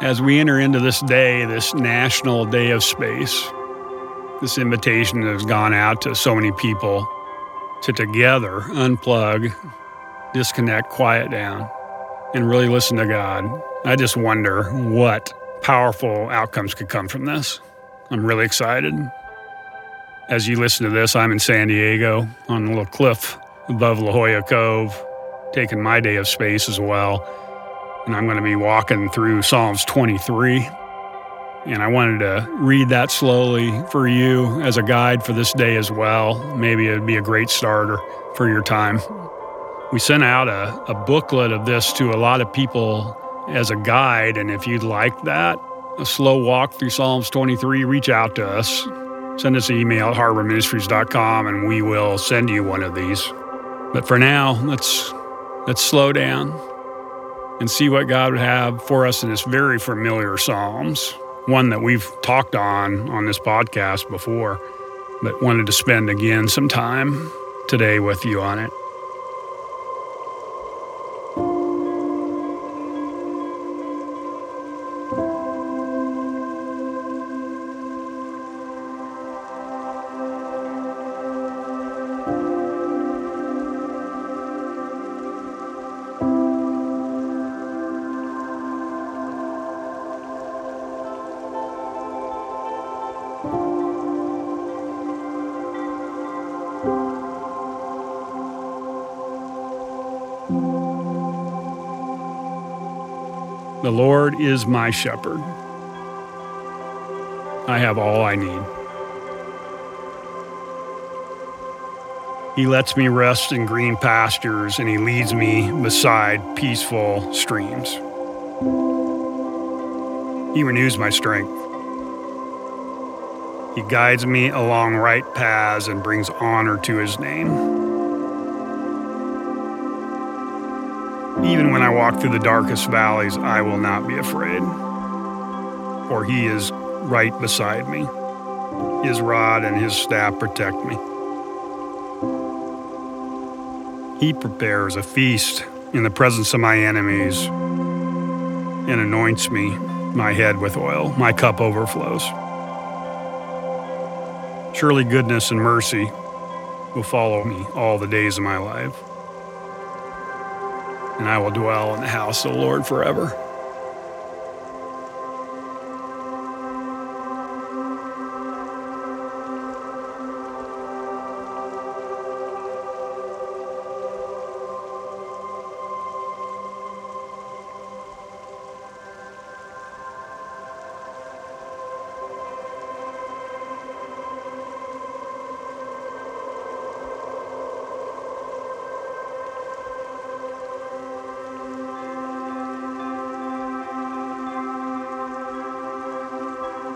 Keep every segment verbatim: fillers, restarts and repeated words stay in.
As we enter into this day, this National Day of Space, this invitation has gone out to so many people to together unplug, disconnect, quiet down, and really listen to God. I just wonder what powerful outcomes could come from this. I'm really excited. As you listen to this, I'm in San Diego on a little cliff above La Jolla Cove, taking my day of space as well. And I'm going to be walking through Psalms twenty-three, and I wanted to read that slowly for you as a guide for this day as well. Maybe it would be a great starter for your time. We sent out a, a booklet of this to a lot of people as a guide, and if you'd like that, a slow walk through Psalms twenty-three, reach out to us. Send us an email at harbor ministries dot com, and we will send you one of these. But for now, let's let's slow down and see what God would have for us in this very familiar Psalms, one that we've talked on on this podcast before, but wanted to spend again some time today with you on it. The Lord is my shepherd. I have all I need. He lets me rest in green pastures, and He leads me beside peaceful streams. He renews my strength. He guides me along right paths and brings honor to His name. Even when I walk through the darkest valleys, I will not be afraid, for He is right beside me. His rod and His staff protect me. He prepares a feast in the presence of my enemies and anoints me, my head with oil. My cup overflows. Surely goodness and mercy will follow me all the days of my life, and I will dwell in the house of the Lord forever.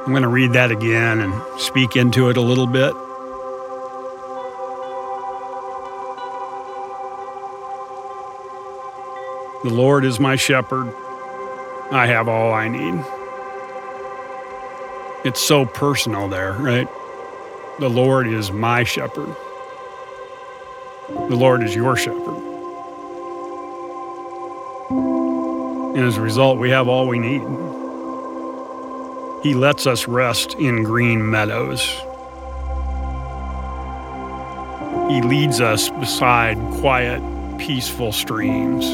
I'm going to read that again and speak into it a little bit. The Lord is my shepherd. I have all I need. It's so personal there, right? The Lord is my shepherd. The Lord is your shepherd. And as a result, we have all we need. He lets us rest in green meadows. He leads us beside quiet, peaceful streams,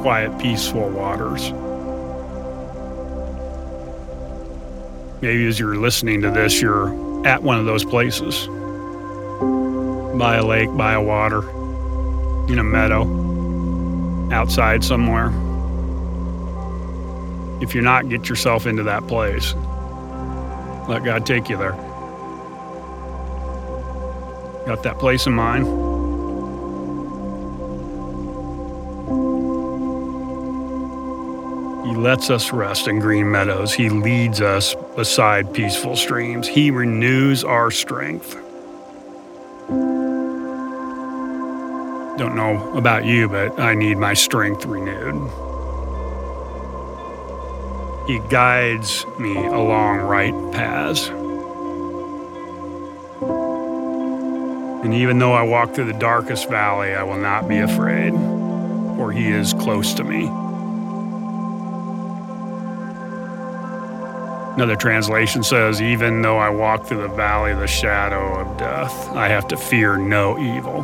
quiet, peaceful waters. Maybe as you're listening to this, you're at one of those places, by a lake, by a water, in a meadow, outside somewhere. If you're not, get yourself into that place. Let God take you there. Got that place in mind? He lets us rest in green meadows. He leads us beside peaceful streams. He renews our strength. Don't know about you, but I need my strength renewed. He guides me along right paths. And even though I walk through the darkest valley, I will not be afraid, for He is close to me. Another translation says, even though I walk through the valley of the shadow of death, I have to fear no evil,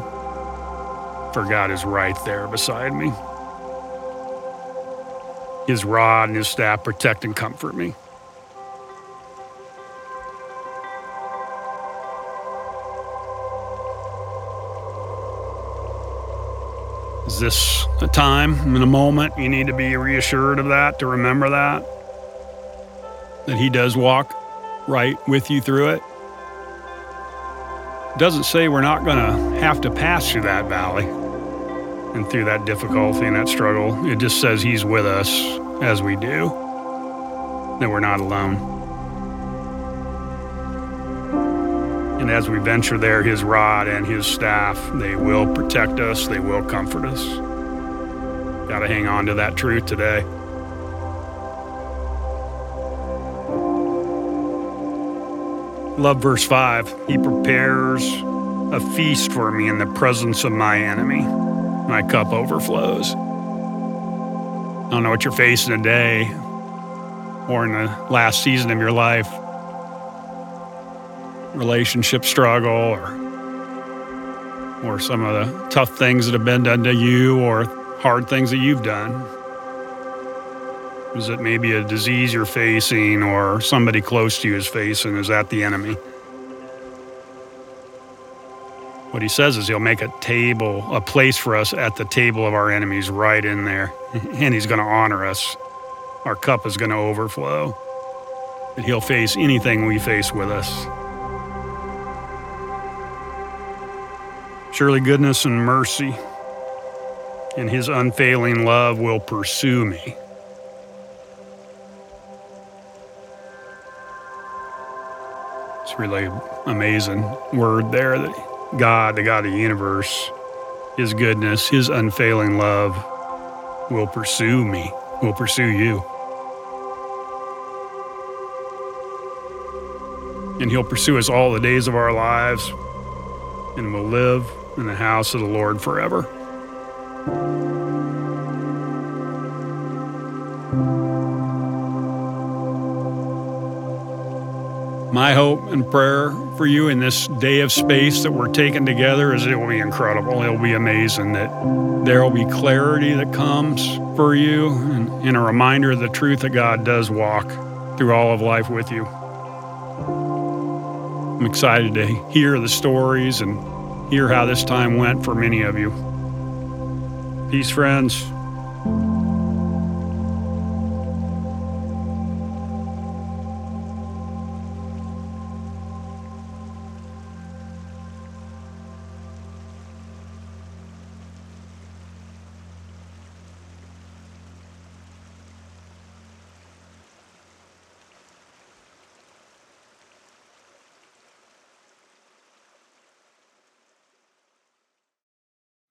for God is right there beside me. His rod and his staff protect and comfort me. Is this a time and a moment you need to be reassured of that, to remember that? That he does walk right with you through it. It doesn't say we're not gonna have to pass through that valley and through that difficulty and that struggle. It just says he's with us as we do, that we're not alone. And as we venture there, his rod and his staff, they will protect us, they will comfort us. Gotta hang on to that truth today. Love verse five. He prepares a feast for me in the presence of my enemy. My cup overflows. I don't know what you're facing today or in the last season of your life. Relationship struggle or, or some of the tough things that have been done to you or hard things that you've done. Is it maybe a disease you're facing or somebody close to you is facing? Is that the enemy? What he says is he'll make a table, a place for us at the table of our enemies right in there. And he's going to honor us. Our cup is going to overflow. That he'll face anything we face with us. Surely goodness and mercy and his unfailing love will pursue me. Really amazing word there that God, the God of the universe, his goodness, his unfailing love will pursue me, will pursue you. And he'll pursue us all the days of our lives, and we'll live in the house of the Lord forever. My hope and prayer for you in this day of space that we're taking together is it will be incredible. It'll be amazing that there will be clarity that comes for you and, and a reminder of the truth that God does walk through all of life with you. I'm excited to hear the stories and hear how this time went for many of you. Peace, friends.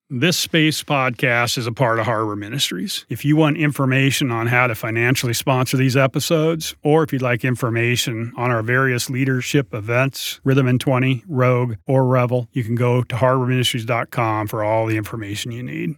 This Space podcast is a part of Harbor Ministries. If you want information on how to financially sponsor these episodes, or if you'd like information on our various leadership events, Rhythm twenty, Rogue, or Revel, you can go to harbor ministries dot com for all the information you need.